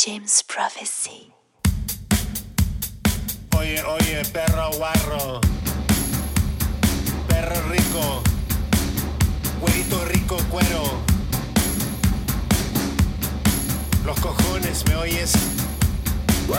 James Prophecy. Oye, oye, perro guarro, perro rico, güerito rico cuero. Los cojones, ¿me oyes? ¡Woo!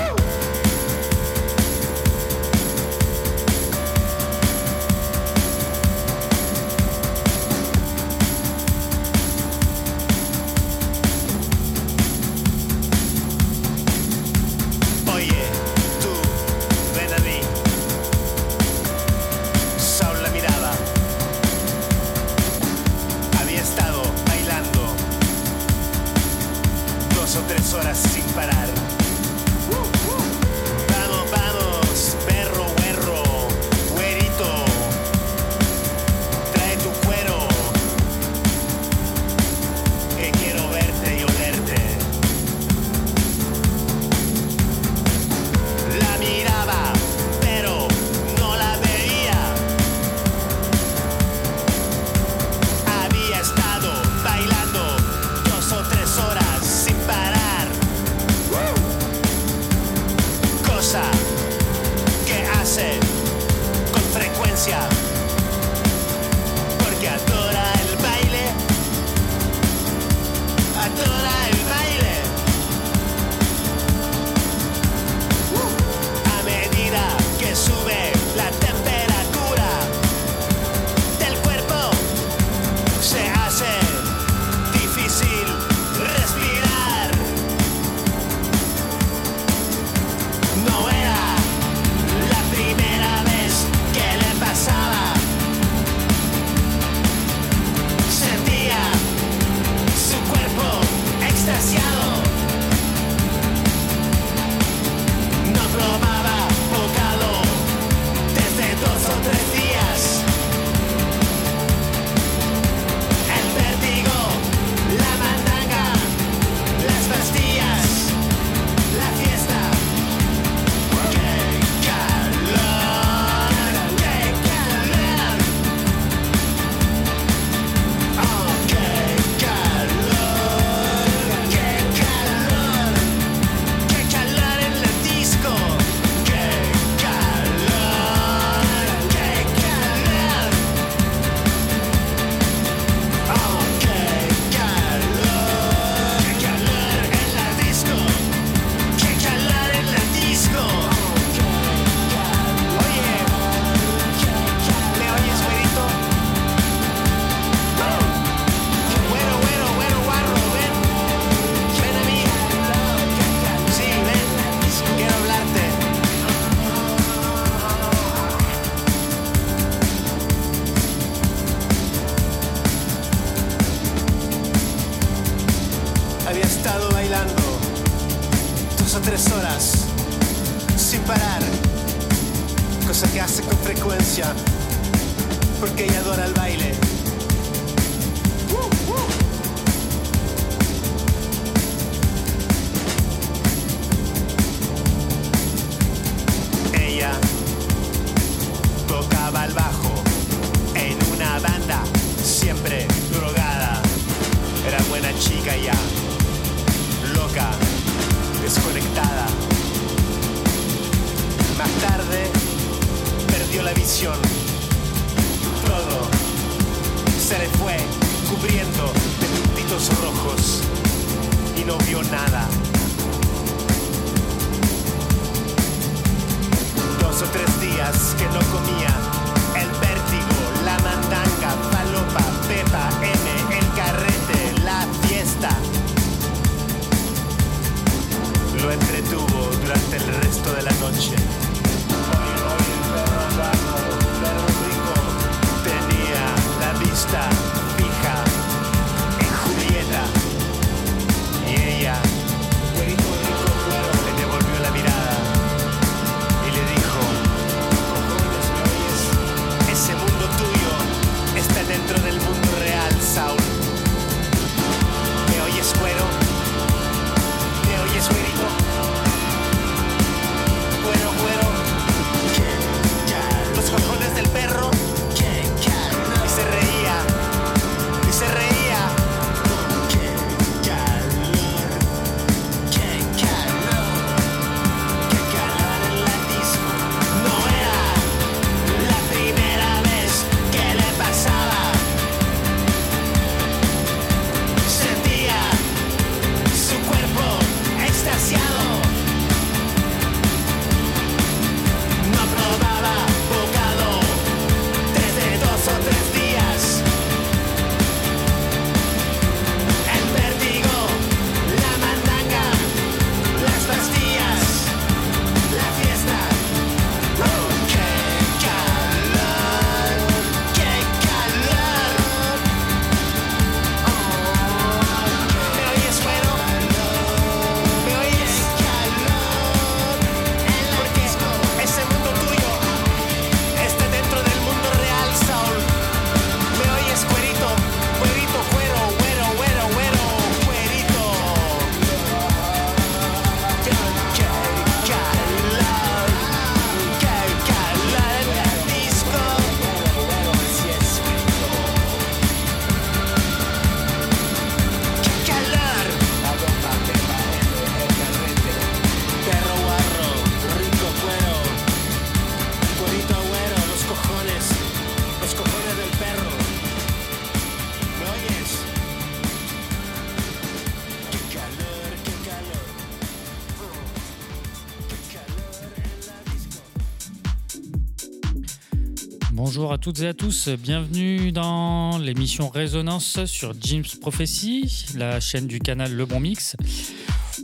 Bonjour à toutes et à tous, bienvenue dans l'émission Résonance sur Jim's Prophecy, la chaîne du canal Le Bon Mix.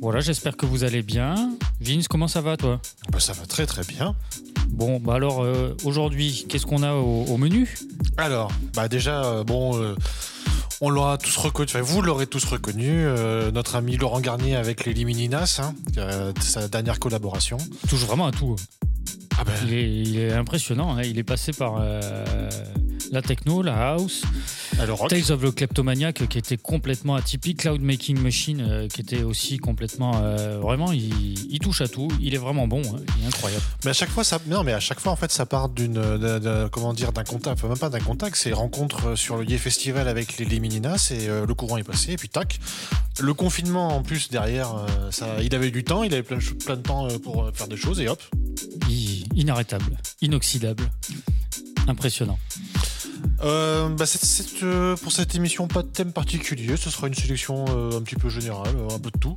Voilà, j'espère que vous allez bien. Vince, comment ça va toi ? Bah, ça va très très bien. Bon, bah alors aujourd'hui, qu'est-ce qu'on a au menu ? Alors, bah déjà, on l'aura tous reconnu, enfin, vous l'aurez tous reconnu, notre ami Laurent Garnier avec les Limiñanas, sa dernière collaboration. Il touche vraiment à tout. Ah ben. Il est impressionnant, hein. Il est passé par la techno, la house, Tales of the Kleptomaniac qui était complètement atypique, Cloud Making Machine qui était aussi complètement vraiment, il touche à tout, il est vraiment bon, hein. Il est incroyable. Mais à chaque fois en fait ça part d'un contact, enfin même pas d'un contact, c'est rencontre sur le Yé Festival avec les Limiñanas et le courant est passé et puis tac. Le confinement en plus derrière, il avait du temps, il avait plein de temps pour faire des choses et hop. Inarrêtable, inoxydable, impressionnant. Pour cette émission, pas de thème particulier, ce sera une sélection un petit peu générale, un peu de tout.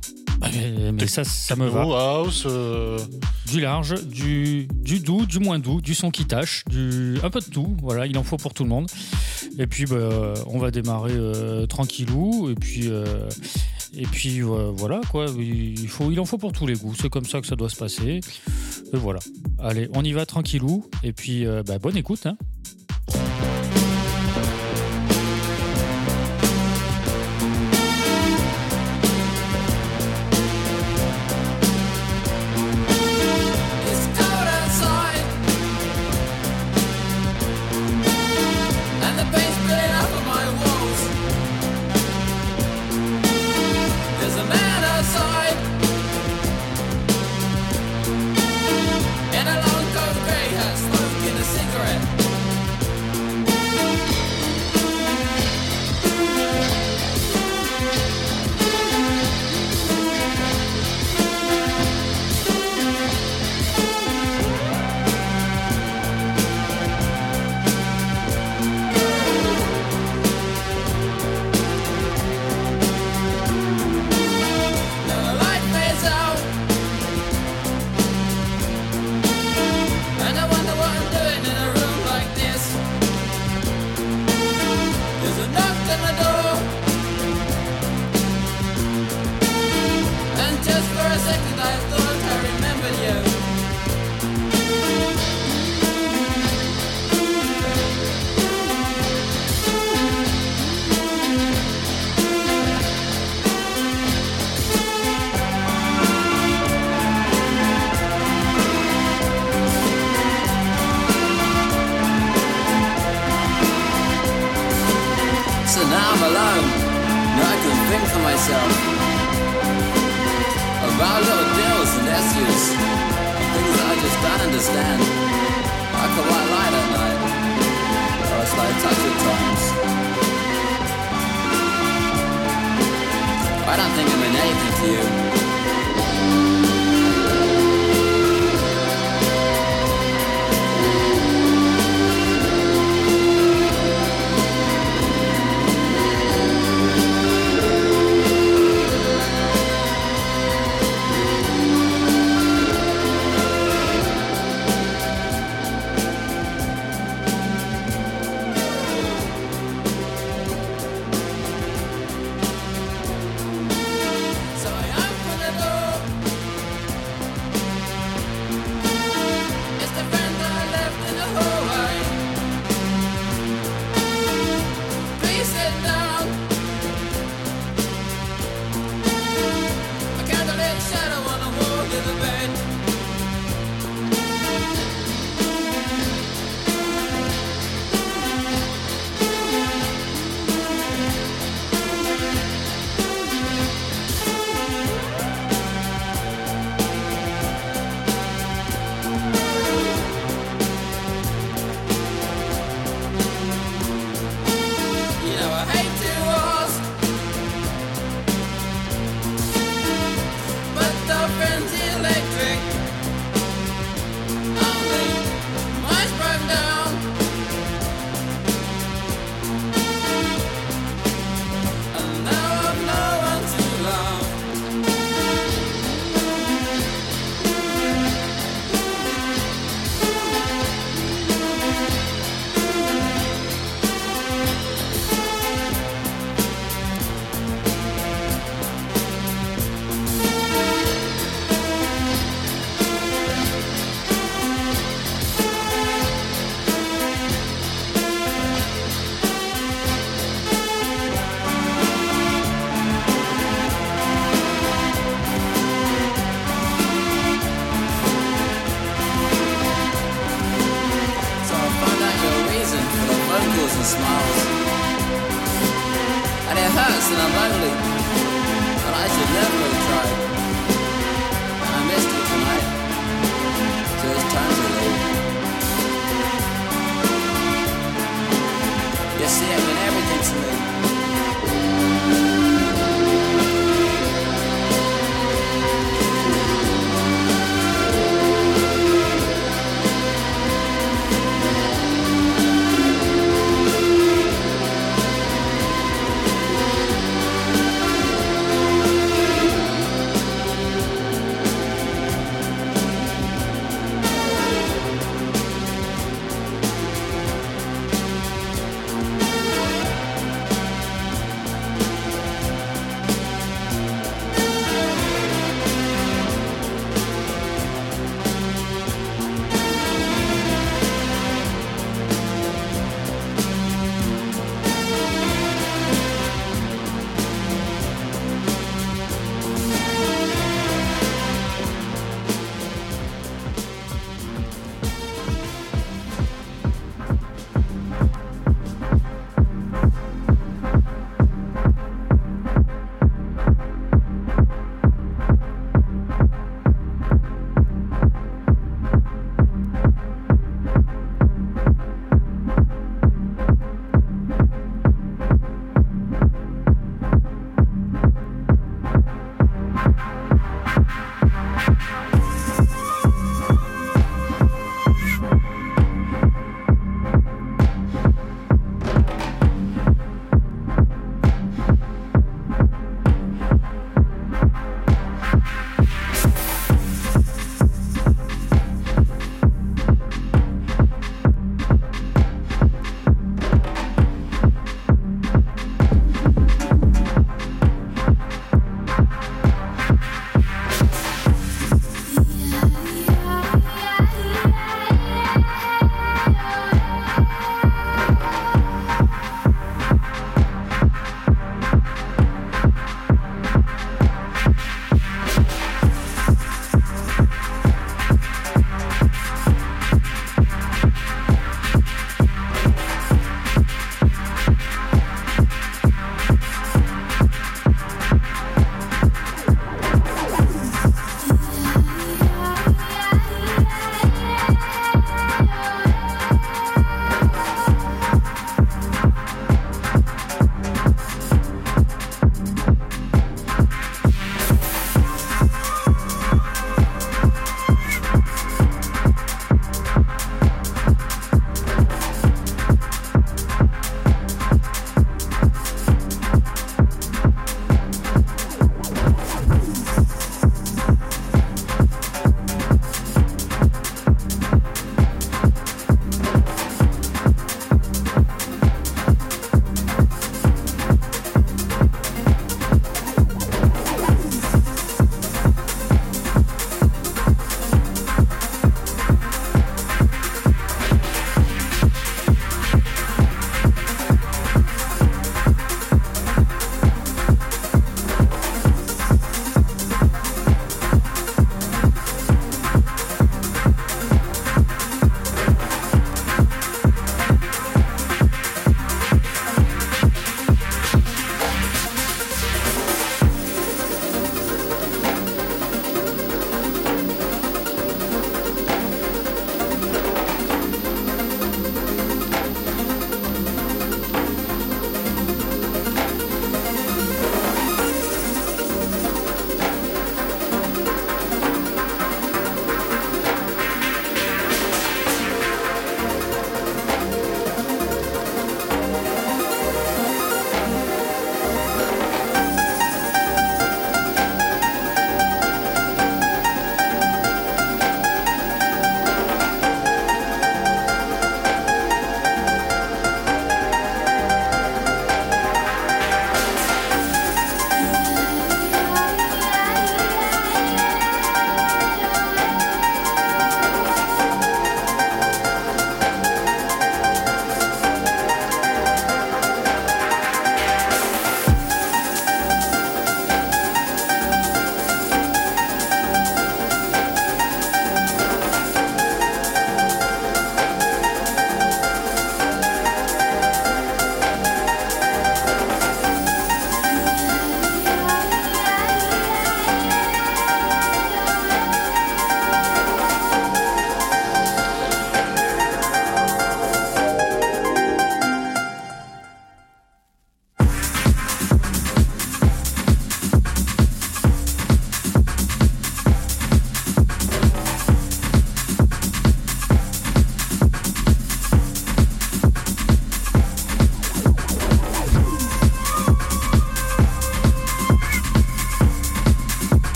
Mais ça me va. House, du large, du doux, du moins doux, du son qui tâche, un peu de tout. Voilà, il en faut pour tout le monde. Et puis, on va démarrer tranquillou. Et puis, voilà quoi. Il en faut pour tous les goûts. C'est comme ça que ça doit se passer. Et voilà. Allez, on y va tranquillou. Et puis, bonne écoute. Hein.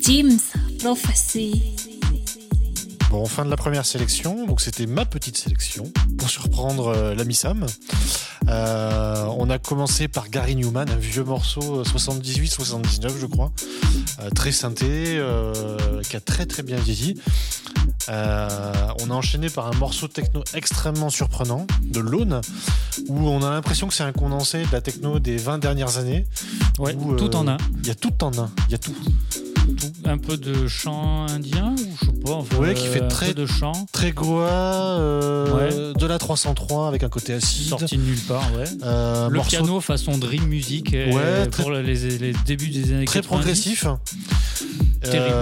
Jim's Prophecy. Bon, fin de la première sélection, donc c'était ma petite sélection pour surprendre l'ami Sam. On a commencé par Gary Newman, un vieux morceau 78-79 je crois, très synthé, qui a très très bien vieilli. On a enchaîné par un morceau techno extrêmement surprenant de Lone, où on a l'impression que c'est un condensé de la techno des 20 dernières années. Ouais, où, tout en un. Il y a tout en un, il y a tout. Un peu de chant indien ou je sais pas, enfin, ouais, qui fait très de chant, très goa, ouais. De la 303 avec un côté acide sorti de nulle part, ouais. Le morceau... piano façon dream music, ouais, très... pour les débuts des années 90, très progressif. Terrible.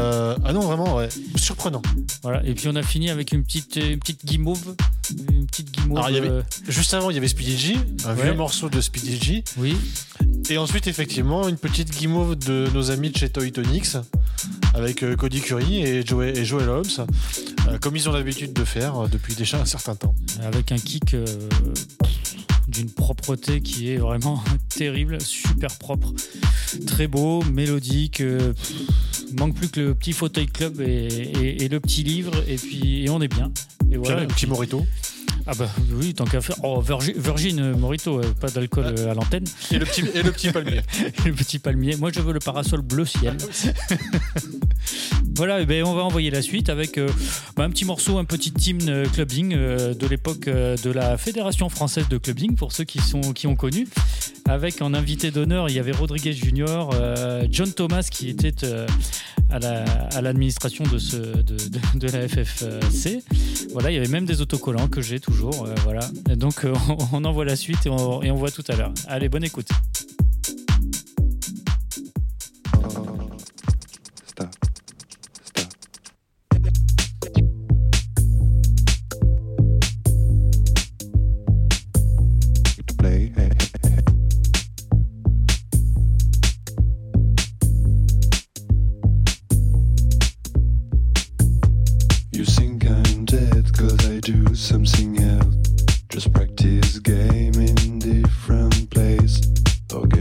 Ah non, vraiment, ouais. Surprenant. Voilà. Et puis on a fini avec une petite guimauve. Une petite guimauve. Alors, juste avant, il y avait Speedy G, un vieux morceau de Speedy G. Oui. Et ensuite, effectivement, une petite guimauve de nos amis de chez Toy Tonics, avec Cody Curry et Joel Hobbs, comme ils ont l'habitude de faire depuis déjà un certain temps. Avec un kick d'une propreté qui est vraiment terrible, super propre, très beau, mélodique. Manque plus que le petit fauteuil club et le petit livre, et puis on est bien. Et voilà, un petit morito. Ah bah oui, tant qu'à faire. Oh, Virgin Morito, pas d'alcool à l'antenne. Et le petit palmier. Le petit palmier. Moi, je veux le parasol bleu ciel. Voilà, et ben on va envoyer la suite avec un petit morceau, un petit hymne clubbing de l'époque de la Fédération Française de Clubbing, pour ceux qui ont connu. Avec en invité d'honneur, il y avait Rodriguez Junior, John Thomas qui était à l'administration de la FFC. Voilà, il y avait même des autocollants que j'ai toujours. Voilà. Et donc on envoie la suite et on voit tout à l'heure. Allez, bonne écoute. Something else, just practice game in different place. Okay.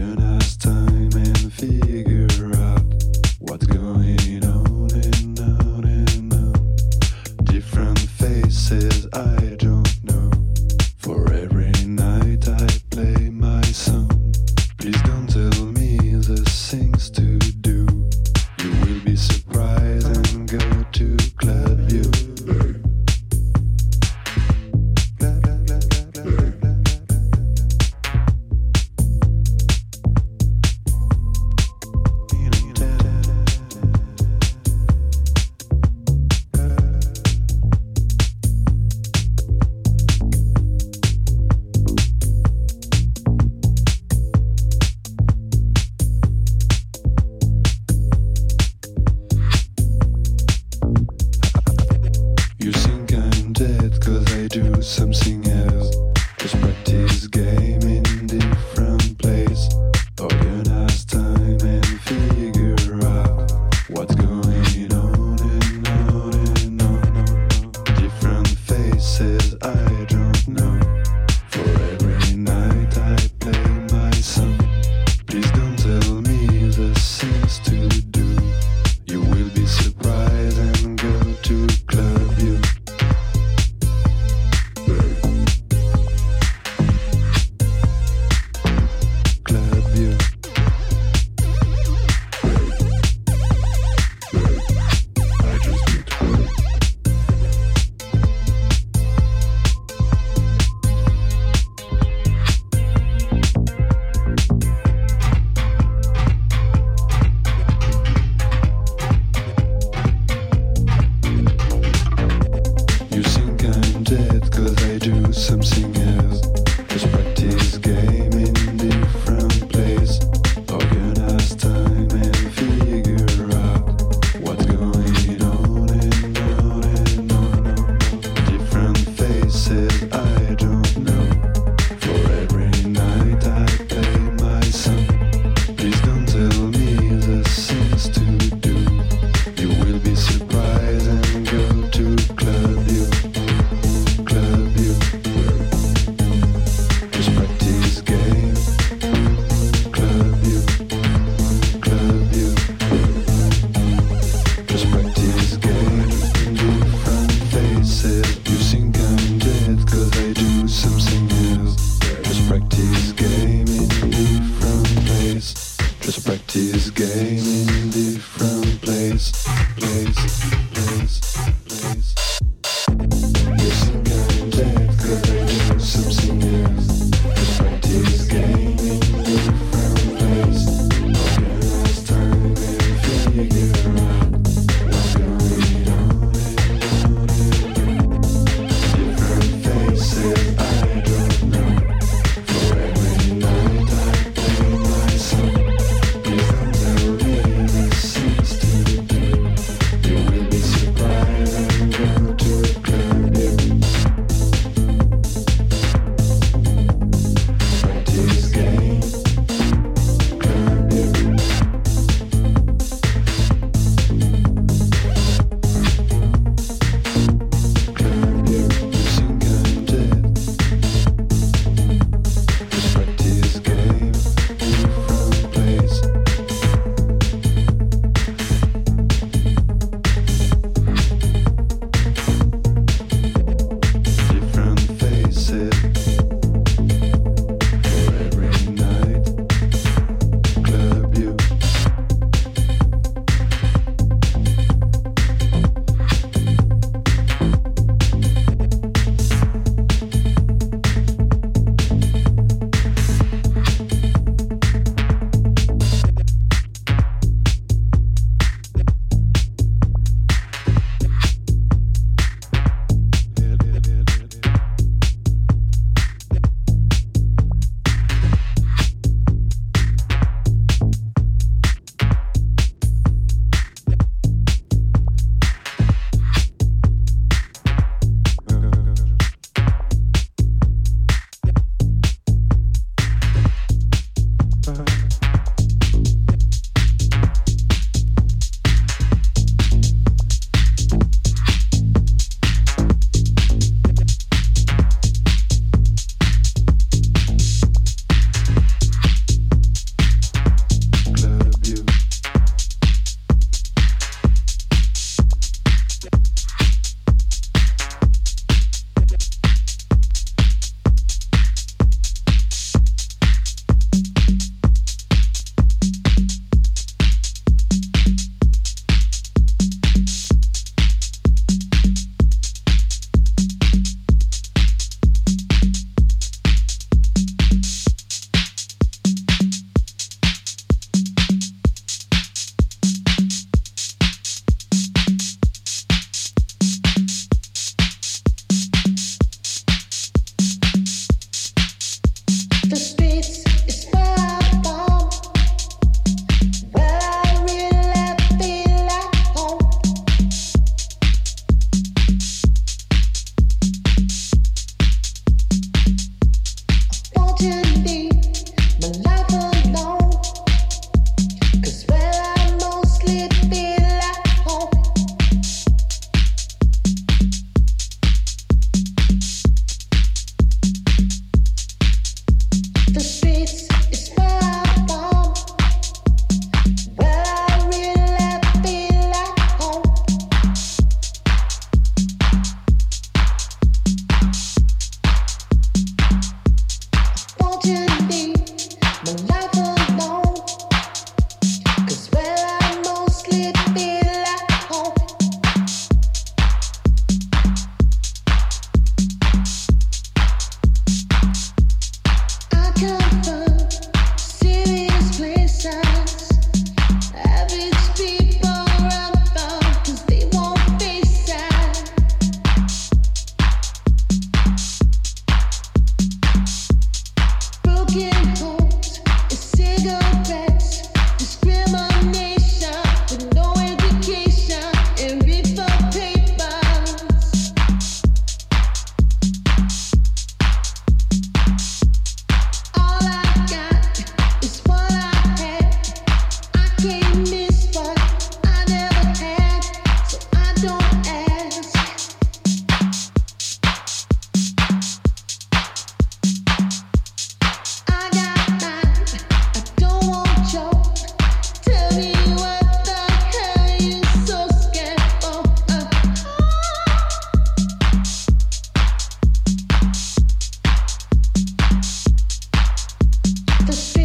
Speed.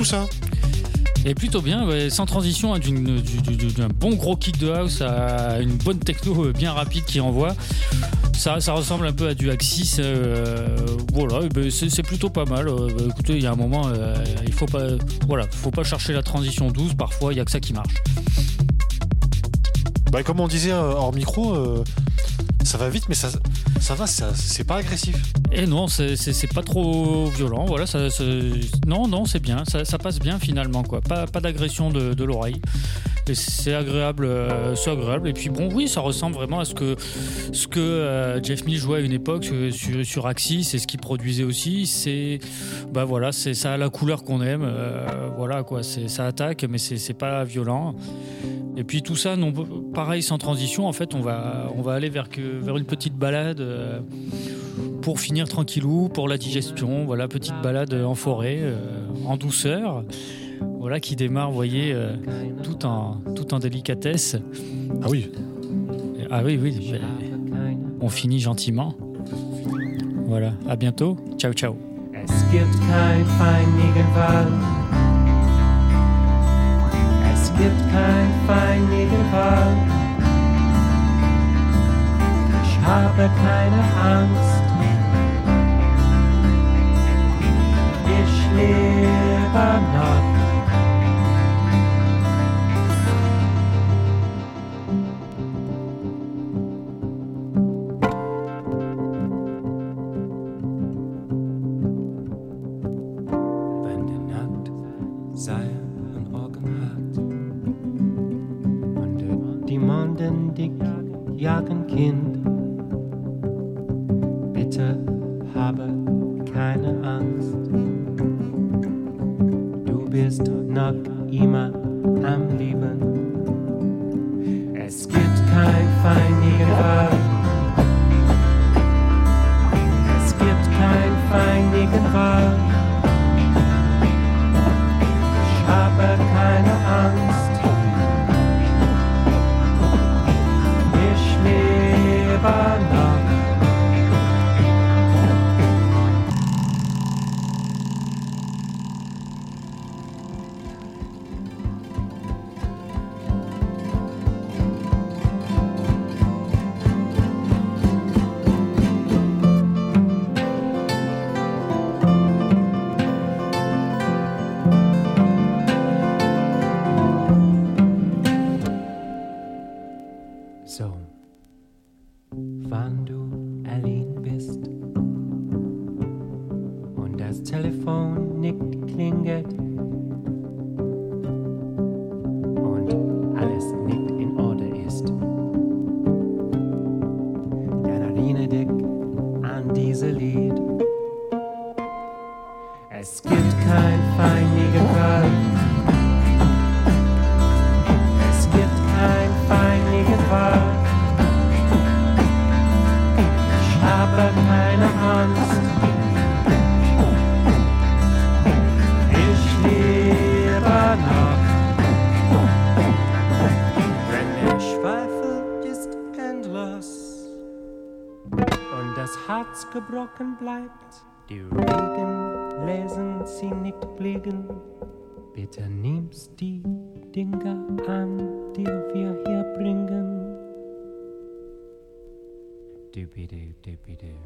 tout ça. Et plutôt bien, sans transition, d'un bon gros kick de house à une bonne techno bien rapide qui envoie. Ça ressemble un peu à du Axis. Voilà, c'est plutôt pas mal. Écoutez, il y a un moment, il faut pas, voilà, faut pas chercher la transition douce. Parfois, il y a que ça qui marche. Bah, comme on disait hors micro, ça va vite, mais ça va, c'est pas agressif. Et non, c'est pas trop violent. Voilà, non, c'est bien. Ça passe bien finalement, quoi. Pas d'agression de l'oreille. Et c'est agréable. Et puis bon, oui, ça ressemble vraiment à ce que Jeff Mills jouait à une époque sur Axis, c'est ce qu'il produisait aussi. C'est ça a la couleur qu'on aime. Voilà quoi, ça attaque, mais c'est pas violent. Et puis tout ça, non, pareil, sans transition. En fait, on va aller vers une petite balade. Pour finir tranquillou, pour la digestion, voilà, petite balade en forêt, en douceur, voilà, qui démarre, vous voyez, tout en délicatesse. Ah oui. Ah oui. On finit gentiment. Voilà, à bientôt. Ciao, ciao. Es gibt kein feinigen Wald. Es gibt kein feinigen Wald. Ich habe keine Angst. Ich lebe noch. Wenn die Nacht seinen Augen hat und die Monden dick jagen Kind, bitte habe keine Angst. Bist du noch immer am Leben? Es gibt kein feinigen Wald. Es gibt kein feinigen Wald. Ich habe keine Angst. Ich lebe noch. Gebrochen bleibt, die Regen lesen sie nicht fliegen. Bitte nimmst die Dinge an, die wir hier bringen. Dübidü, dübidü.